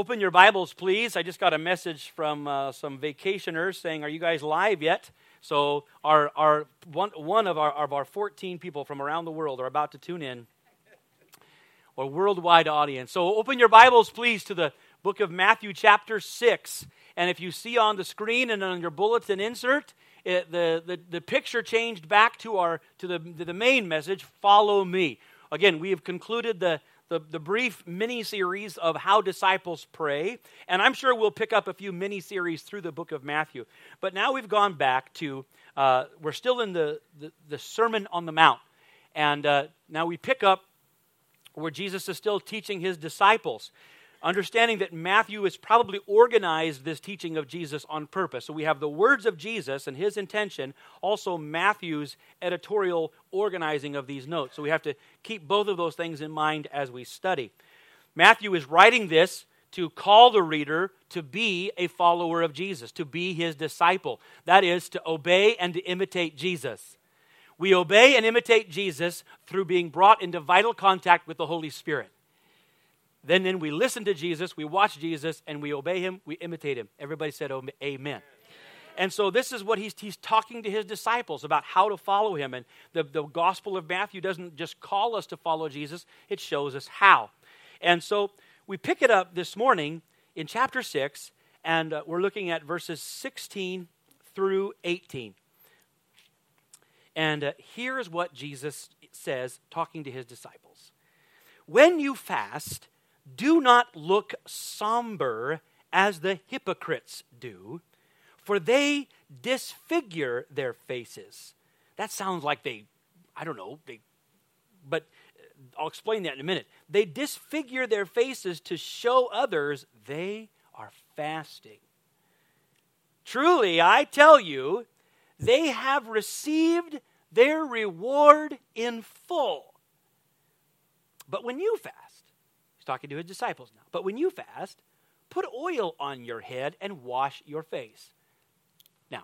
Open your Bibles, please. I just got a message from some vacationers saying, "Are you guys live yet?" So our one of our 14 people from around the world are about to tune in, or worldwide audience. So open your Bibles, please, to the book of Matthew, chapter 6. And if you see on the screen and on your bulletin insert, the picture changed back to the main message. Follow me. Again, we have concluded the brief mini-series of How Disciples Pray, and I'm sure we'll pick up a few mini-series through the book of Matthew. But now we've gone back to, we're still in the Sermon on the Mount, and now we pick up where Jesus is still teaching his disciples, understanding that Matthew has probably organized this teaching of Jesus on purpose. So we have the words of Jesus and his intention, also Matthew's editorial organizing of these notes. So we have to keep both of those things in mind as we study. Matthew is writing this to call the reader to be a follower of Jesus, to be his disciple. That is, to obey and to imitate Jesus. We obey and imitate Jesus through being brought into vital contact with the Holy Spirit. Then we listen to Jesus, we watch Jesus, and we obey him, we imitate him. Everybody said amen. And so this is what he's talking to his disciples about, how to follow him. And the Gospel of Matthew doesn't just call us to follow Jesus, it shows us how. And so we pick it up this morning in chapter 6, and we're looking at verses 16 through 18. And here is what Jesus says, talking to his disciples. When you fast, do not look somber as the hypocrites do, for they disfigure their faces. That sounds like but I'll explain that in a minute. They disfigure their faces to show others they are fasting. Truly, I tell you, they have received their reward in full. But when you fast, he's talking to his disciples now. But when you fast, put oil on your head and wash your face. Now,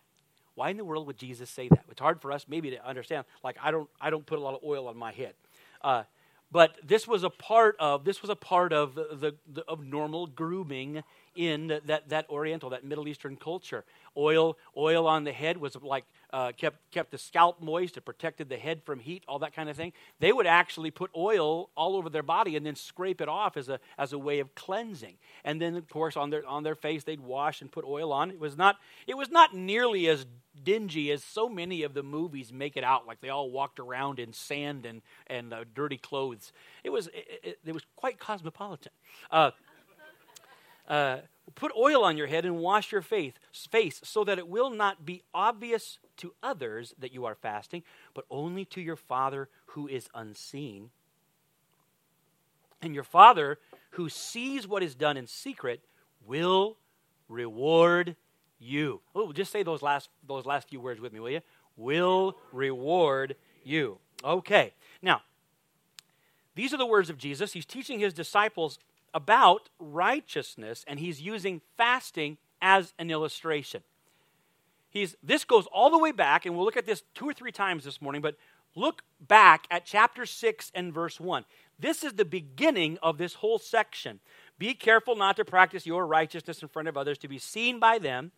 why in the world would Jesus say that? It's hard for us maybe to understand. Like, I don't put a lot of oil on my head. But this was a part of the normal grooming in that Oriental, that Middle Eastern culture. Oil on the head was like kept the scalp moist. It protected the head from heat, all that kind of thing. They would actually put oil all over their body and then scrape it off as a way of cleansing. And then, of course, on their face they'd wash and put oil on. It was not nearly as dingy as so many of the movies make it out, like they all walked around in sand and dirty clothes. It was quite cosmopolitan. Put oil on your head and wash your face so that it will not be obvious to others that you are fasting, but only to your Father who is unseen. And your Father who sees what is done in secret will reward you. Oh, just say those last few words with me, will you? Will reward you. Okay. Now, these are the words of Jesus. He's teaching his disciples about righteousness, and he's using fasting as an illustration. This goes all the way back, and we'll look at this 2 or 3 times this morning, but look back at chapter 6 and verse 1. This is the beginning of this whole section. Be careful not to practice your righteousness in front of others to be seen by them.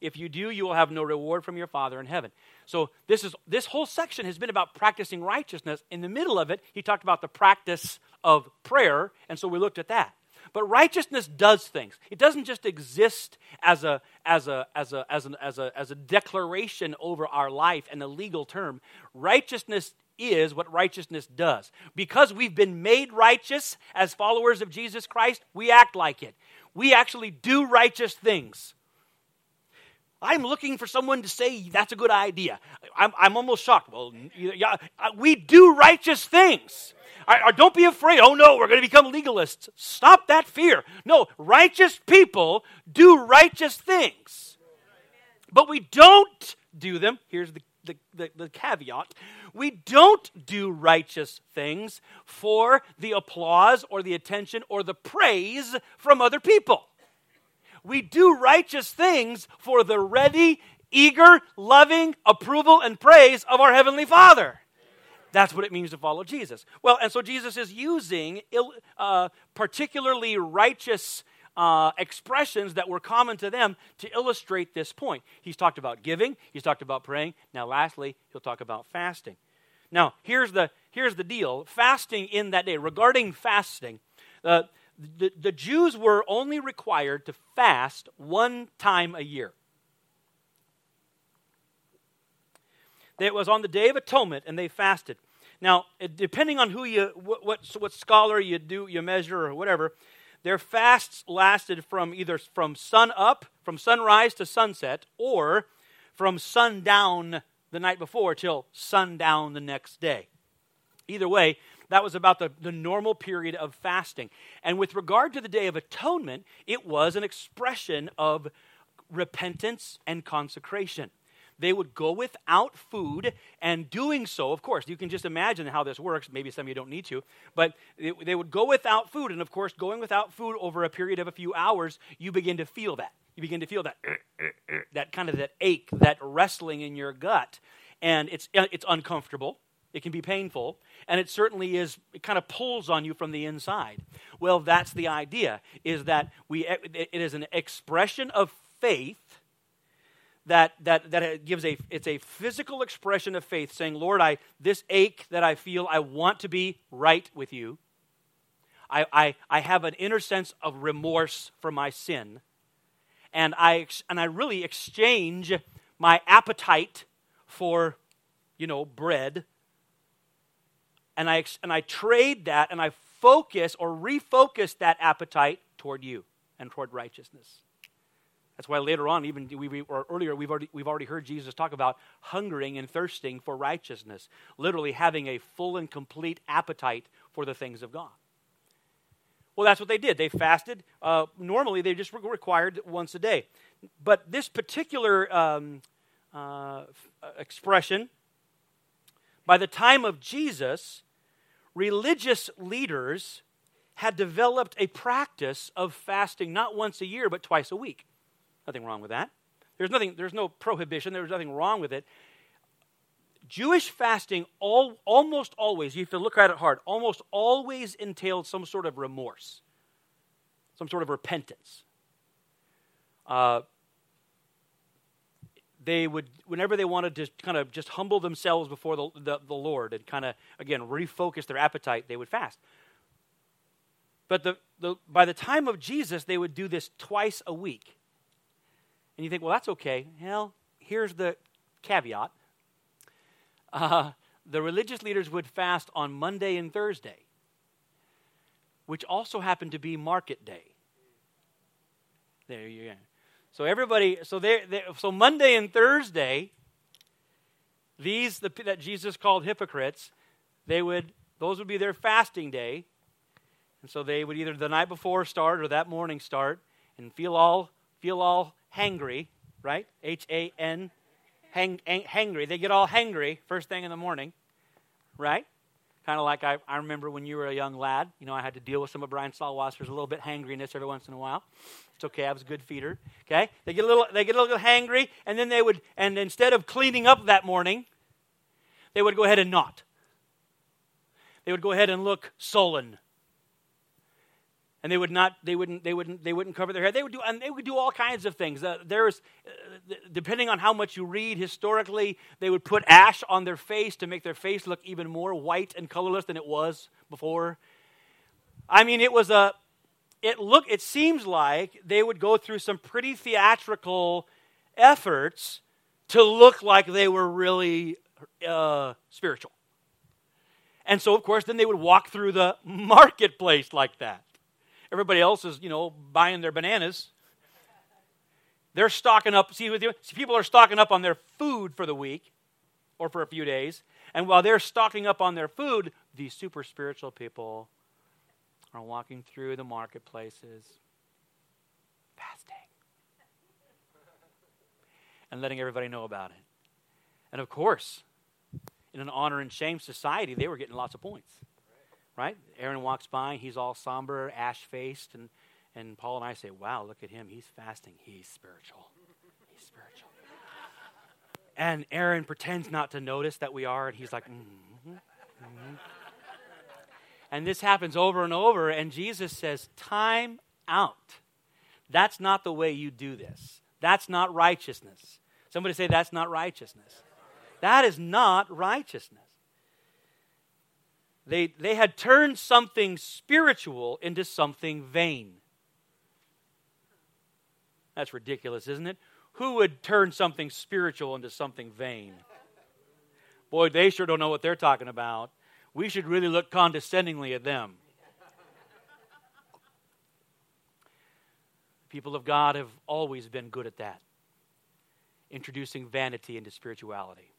If you do, you will have no reward from your Father in heaven. So this whole section has been about practicing righteousness. In the middle of it, he talked about the practice of prayer, and so we looked at that. But righteousness does things. It doesn't just exist as a declaration over our life and a legal term. Righteousness is what righteousness does. Because we've been made righteous as followers of Jesus Christ, we act like it. We actually do righteous things. I'm looking for someone to say, that's a good idea. I'm almost shocked. Well, yeah, we do righteous things. Don't be afraid. Oh, no, we're going to become legalists. Stop that fear. No, righteous people do righteous things. But we don't do them. Here's the caveat. We don't do righteous things for the applause or the attention or the praise from other people. We do righteous things for the ready, eager, loving approval and praise of our Heavenly Father. That's what it means to follow Jesus. Well, and so Jesus is using particularly righteous expressions that were common to them to illustrate this point. He's talked about giving. He's talked about praying. Now, lastly, he'll talk about fasting. Now, here's the deal. Fasting in that day, regarding fasting, the Jews were only required to fast one time a year. It was on the Day of Atonement, and they fasted. Now, depending on who you, what scholar you do, you measure or whatever, their fasts lasted from either from sunrise to sunset, or from sundown the night before till sundown the next day. Either way, that was about the normal period of fasting. And with regard to the Day of Atonement, it was an expression of repentance and consecration. They would go without food, and doing so, of course, you can just imagine how this works. Maybe some of you don't need to, but they would go without food. And of course, going without food over a period of a few hours, you begin to feel that. You begin to feel that kind of that ache, that wrestling in your gut. And it's uncomfortable. It can be painful, and it certainly is, it kind of pulls on you from the inside. Well, that's the idea, is that it is an expression of faith that it gives it's a physical expression of faith, saying, Lord, this ache that I feel, I want to be right with you. I have an inner sense of remorse for my sin, and I really exchange my appetite for, bread, and I trade that, and I focus or refocus that appetite toward you and toward righteousness. That's why later on, even we've already heard Jesus talk about hungering and thirsting for righteousness, literally having a full and complete appetite for the things of God. Well, that's what they did. They fasted. Normally, they just were required once a day. But this particular expression, by the time of Jesus, religious leaders had developed a practice of fasting not once a year, but twice a week. Nothing wrong with that. There's no prohibition. There's nothing wrong with it. Jewish fasting almost always, you have to look at it hard, almost always entailed some sort of remorse, some sort of repentance. They would, whenever they wanted to kind of just humble themselves before the Lord and kind of, again, refocus their appetite, they would fast. But by the time of Jesus, they would do this twice a week. And you think, well, that's okay. Well, here's the caveat. The religious leaders would fast on Monday and Thursday, which also happened to be market day. There you go. So everybody, so Monday and Thursday, that Jesus called hypocrites, those would be their fasting day. And so they would either the night before start or that morning start and feel all hangry, right? H-A-N, hangry. They get all hangry first thing in the morning, right? Kind of like I remember when you were a young lad. I had to deal with some of Brian Saul Wasser's a little bit hangriness every once in a while. It's okay. I was a good feeder. Okay, they get a little hangry, and then and instead of cleaning up that morning, they would go ahead and not. They would go ahead and look sullen. And they wouldn't cover their hair. They would do all kinds of things. Depending on how much you read historically, they would put ash on their face to make their face look even more white and colorless than it was before. I mean, it seems like they would go through some pretty theatrical efforts to look like they were really spiritual. And so, of course, then they would walk through the marketplace like that. Everybody else is, buying their bananas. They're stocking up. See, people are stocking up on their food for the week or for a few days. And while they're stocking up on their food, these super spiritual people are walking through the marketplaces, fasting, and letting everybody know about it. And of course, in an honor and shame society, they were getting lots of points. Right? Aaron walks by, he's all somber, ash-faced, and Paul and I say, wow, look at him, he's fasting, he's spiritual. He's spiritual. And Aaron pretends not to notice that we are, and he's like, mm-hmm, mm-hmm. And this happens over and over, and Jesus says, time out. That's not the way you do this. That's not righteousness. Somebody say, that's not righteousness. That is not righteousness. They had turned something spiritual into something vain. That's ridiculous, isn't it? Who would turn something spiritual into something vain? Boy, they sure don't know what they're talking about. We should really look condescendingly at them. People of God have always been good at that, introducing vanity into spirituality.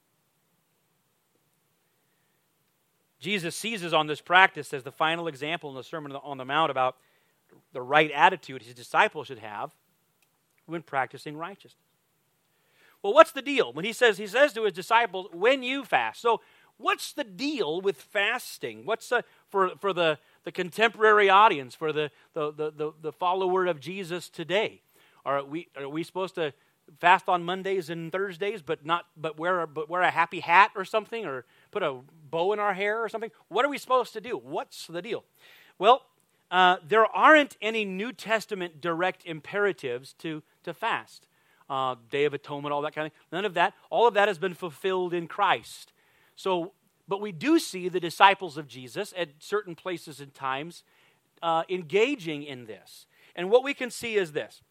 Jesus seizes on this practice as the final example in the Sermon on the Mount about the right attitude his disciples should have when practicing righteousness. Well, what's the deal? When he says to his disciples, when you fast. So what's the deal with fasting? What's for the contemporary audience, for the follower of Jesus today? Are we supposed to fast on Mondays and Thursdays, but wear a happy hat or something, or put a bow in our hair or something? What are we supposed to do? What's the deal? Well, there aren't any New Testament direct imperatives to fast. Day of Atonement, all that kind of thing. None of that. All of that has been fulfilled in Christ. So, but we do see the disciples of Jesus at certain places and times engaging in this. And what we can see is this.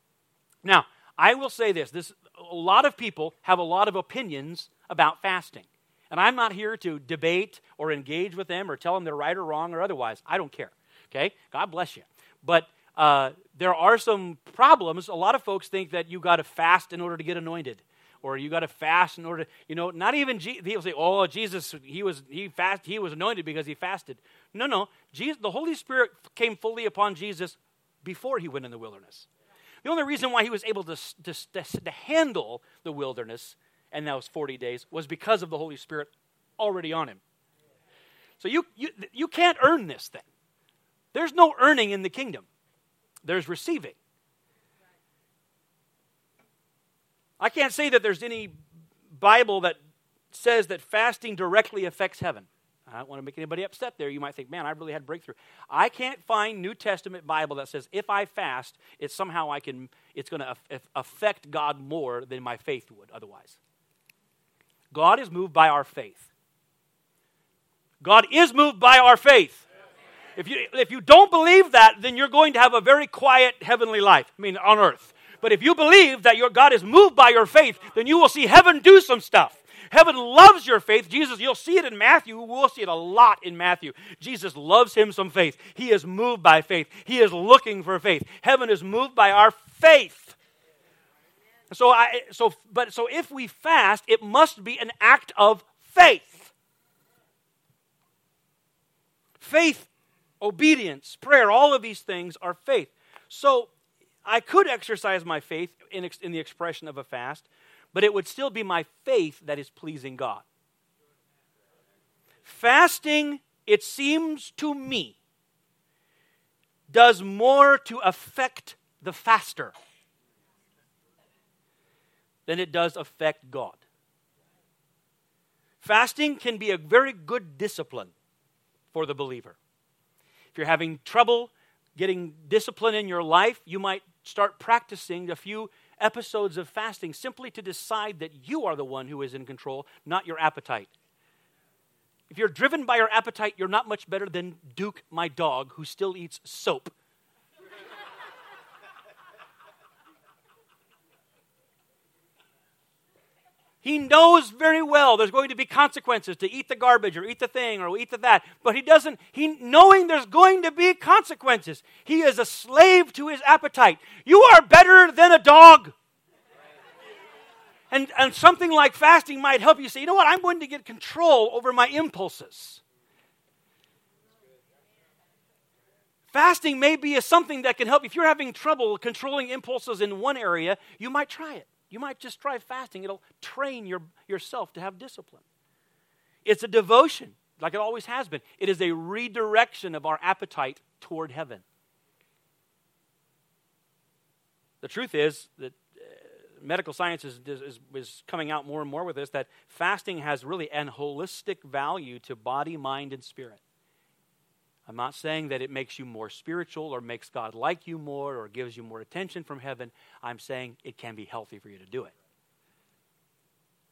Now, I will say this, a lot of people have a lot of opinions about fasting. And I'm not here to debate or engage with them or tell them they're right or wrong or otherwise. I don't care. Okay? God bless you. But there are some problems. A lot of folks think that you got to fast in order to get anointed, or you got to fast in order to, not even people say, "Oh, Jesus, he was anointed because he fasted." No, Jesus, the Holy Spirit came fully upon Jesus before he went in the wilderness. The only reason why he was able to handle the wilderness, and that was 40 days, was because of the Holy Spirit already on him. So you can't earn this thing. There's no earning in the kingdom. There's receiving. I can't say that there's any Bible that says that fasting directly affects heaven. I don't want to make anybody upset there. You might think, man, I really had a breakthrough. I can't find New Testament Bible that says if I fast, it's somehow it's going to affect God more than my faith would otherwise. God is moved by our faith. God is moved by our faith. If you don't believe that, then you're going to have a very quiet heavenly life, on earth. But if you believe that your God is moved by your faith, then you will see heaven do some stuff. Heaven loves your faith. Jesus, you'll see it in Matthew. We'll see it a lot in Matthew. Jesus loves him some faith. He is moved by faith. He is looking for faith. Heaven is moved by our faith. So if we fast, it must be an act of faith. Faith, obedience, prayer, all of these things are faith. So I could exercise my faith in the expression of a fast, but it would still be my faith that is pleasing God. Fasting, it seems to me, does more to affect the faster than it does affect God. Fasting can be a very good discipline for the believer. If you're having trouble getting discipline in your life, you might start practicing a few episodes of fasting simply to decide that you are the one who is in control, not your appetite. If you're driven by your appetite, you're not much better than Duke, my dog, who still eats soap. He knows very well there's going to be consequences to eat the garbage or eat the thing or eat the that, but knowing there's going to be consequences, he is a slave to his appetite. You are better than a dog. And something like fasting might help you say, you know what, I'm going to get control over my impulses. Fasting may be something that can help. If you're having trouble controlling impulses in one area, you might try it. You might just try fasting. It'll train yourself to have discipline. It's a devotion, like it always has been. It is a redirection of our appetite toward heaven. The truth is that medical science is coming out more and more with this, that fasting has really an holistic value to body, mind, and spirit. I'm not saying that it makes you more spiritual or makes God like you more or gives you more attention from heaven. I'm saying it can be healthy for you to do it.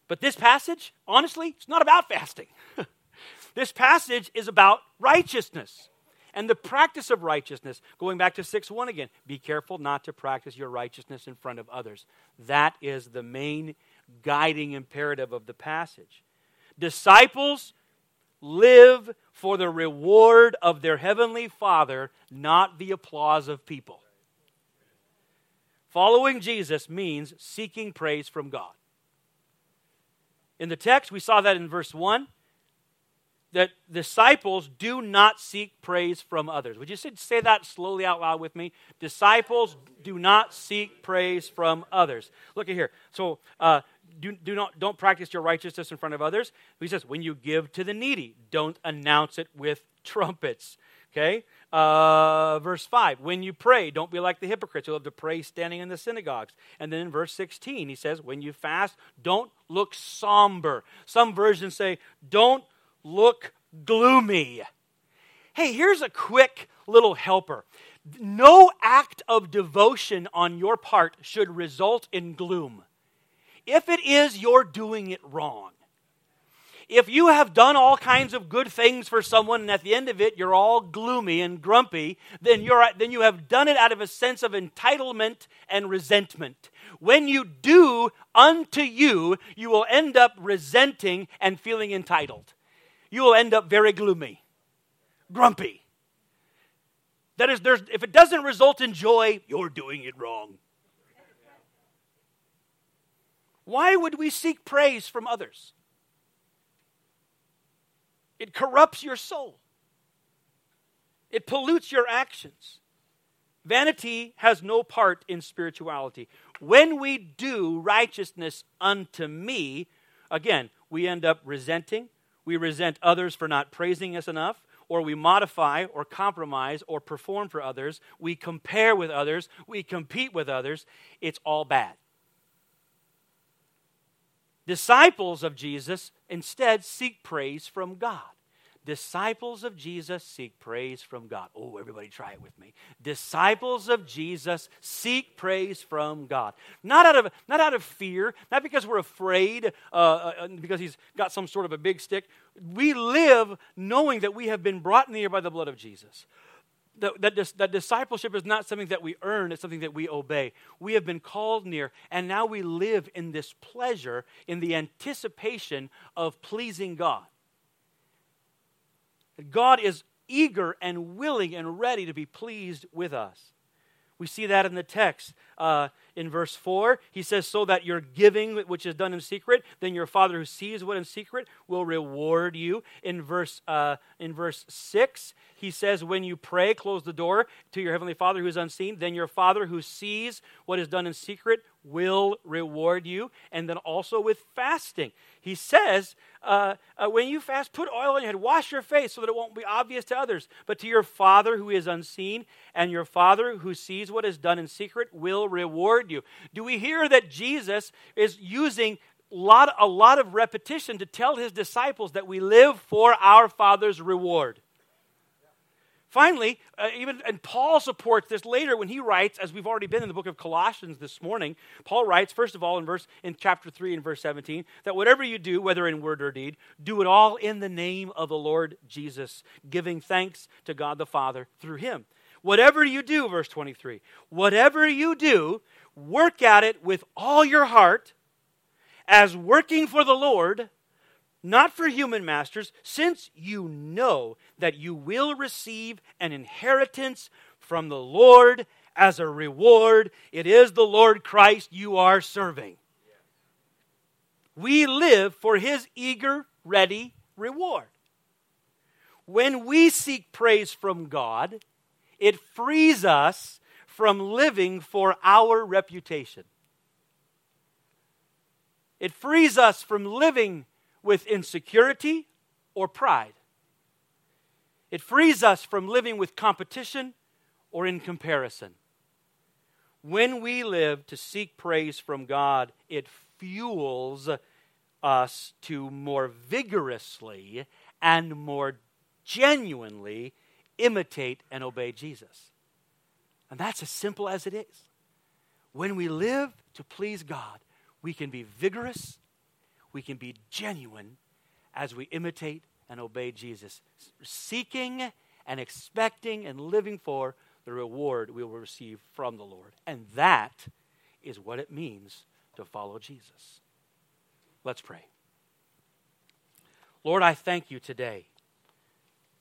But this passage, honestly, it's not about fasting. This passage is about righteousness and the practice of righteousness. Going back to 6:1 again, be careful not to practice your righteousness in front of others. That is the main guiding imperative of the passage. Disciples live for the reward of their heavenly Father, not the applause of people. Following Jesus means seeking praise from God. In the text, we saw that in verse 1, that disciples do not seek praise from others. Would you say that slowly out loud with me? Disciples do not seek praise from others. Look at here. So, don't practice your righteousness in front of others. He says, when you give to the needy, don't announce it with trumpets. Okay? Verse 5, when you pray, don't be like the hypocrites who love to pray standing in the synagogues. And then in verse 16, he says, when you fast, don't look somber. Some versions say, don't look gloomy. Hey, here's a quick little helper. No act of devotion on your part should result in gloom. If it is, you're doing it wrong. If you have done all kinds of good things for someone and at the end of it you're all gloomy and grumpy, then you have done it out of a sense of entitlement and resentment. When you do unto you, you will end up resenting and feeling entitled. You will end up very gloomy, grumpy. That is, if it doesn't result in joy, you're doing it wrong. Why would we seek praise from others? It corrupts your soul. It pollutes your actions. Vanity has no part in spirituality. When we do righteousness unto me, again, we end up resenting. We resent others for not praising us enough, or we modify or compromise or perform for others. We compare with others. We compete with others. It's all bad. Disciples of Jesus instead seek praise from God. Disciples of Jesus seek praise from God. Oh, everybody try it with me. Disciples of Jesus seek praise from God. Not out of fear, not because we're afraid, because he's got some sort of a big stick. We live knowing that we have been brought near by the blood of Jesus. That discipleship is not something that we earn, it's something that we obey. We have been called near, and now we live in this pleasure, in the anticipation of pleasing God. God is eager and willing and ready to be pleased with us. We see that in the text. In verse 4, he says, so that your giving, which is done in secret, then your Father who sees what in secret will reward you. In verse 6, he says, when you pray, close the door to your heavenly Father who is unseen, then your Father who sees what is done in secret will reward you. And then also with fasting. He says, when you fast, put oil on your head, wash your face so that it won't be obvious to others, but to your Father who is unseen, and your Father who sees what is done in secret will reward you. Do we hear that Jesus is using a lot of repetition to tell his disciples that we live for our Father's reward? Finally, and Paul supports this later when he writes, as we've already been in the book of Colossians this morning, Paul writes, first of all, in chapter 3 and verse 17, that whatever you do, whether in word or deed, do it all in the name of the Lord Jesus, giving thanks to God the Father through him. Whatever you do, verse 23, whatever you do, work at it with all your heart as working for the Lord, not for human masters, since you know that you will receive an inheritance from the Lord as a reward. It is the Lord Christ you are serving. We live for his eager, ready reward. When we seek praise from God, it frees us from living for our reputation. It frees us from living with insecurity or pride. It frees us from living with competition or in comparison. When we live to seek praise from God, it fuels us to more vigorously and more genuinely imitate and obey Jesus. And that's as simple as it is. When we live to please God, we can be vigorous, we can be genuine as we imitate and obey Jesus, seeking and expecting and living for the reward we will receive from the Lord. And that is what it means to follow Jesus. Let's pray. Lord, I thank you today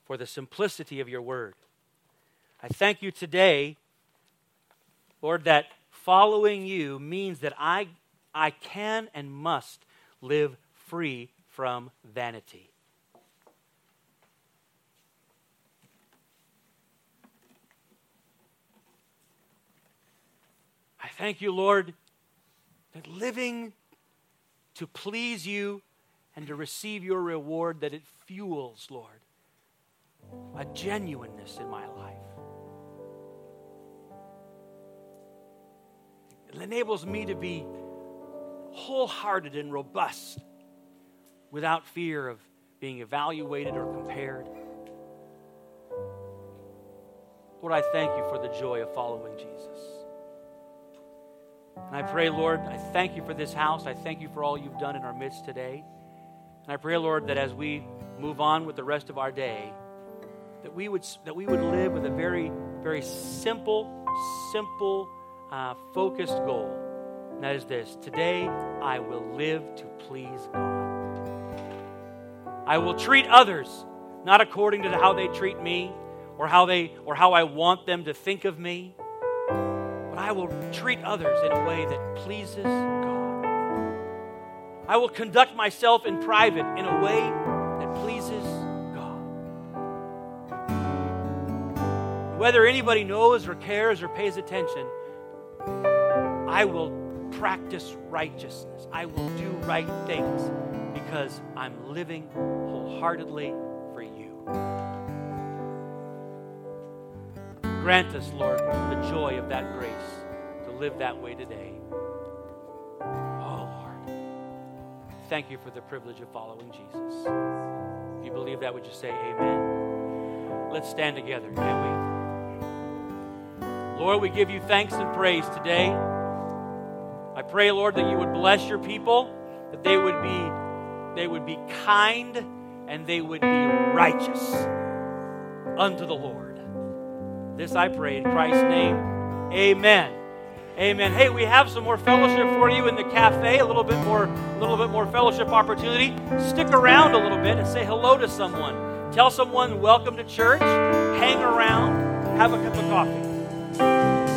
for the simplicity of your word. I thank you today, Lord, that following you means that I can and must live free from vanity. I thank you, Lord, that living to please you and to receive your reward, that it fuels, Lord, a genuineness in my life. It enables me to be wholehearted and robust without fear of being evaluated or compared. Lord, I thank you for the joy of following Jesus. And I pray, Lord, I thank you for this house. I thank you for all you've done in our midst today. And I pray, Lord, that as we move on with the rest of our day, that we would live with a very, very simple, focused goal. And that is this: today I will live to please God. I will treat others not according to how they treat me or how I want them to think of me, but I will treat others in a way that pleases God. I will conduct myself in private in a way that pleases God. Whether anybody knows or cares or pays attention, I will practice righteousness. I will do right things because I'm living wholeheartedly for you. Grant us, Lord, the joy of that grace to live that way today. Oh, Lord, thank you for the privilege of following Jesus. If you believe that, would you say amen? Let's stand together, can we? Lord, we give you thanks and praise today. I pray, Lord, that you would bless your people, that they would be kind and they would be righteous unto the Lord. This I pray in Christ's name. Amen. Amen. Hey, we have some more fellowship for you in the cafe, a little bit more fellowship opportunity. Stick around a little bit and say hello to someone. Tell someone welcome to church, hang around, have a cup of coffee.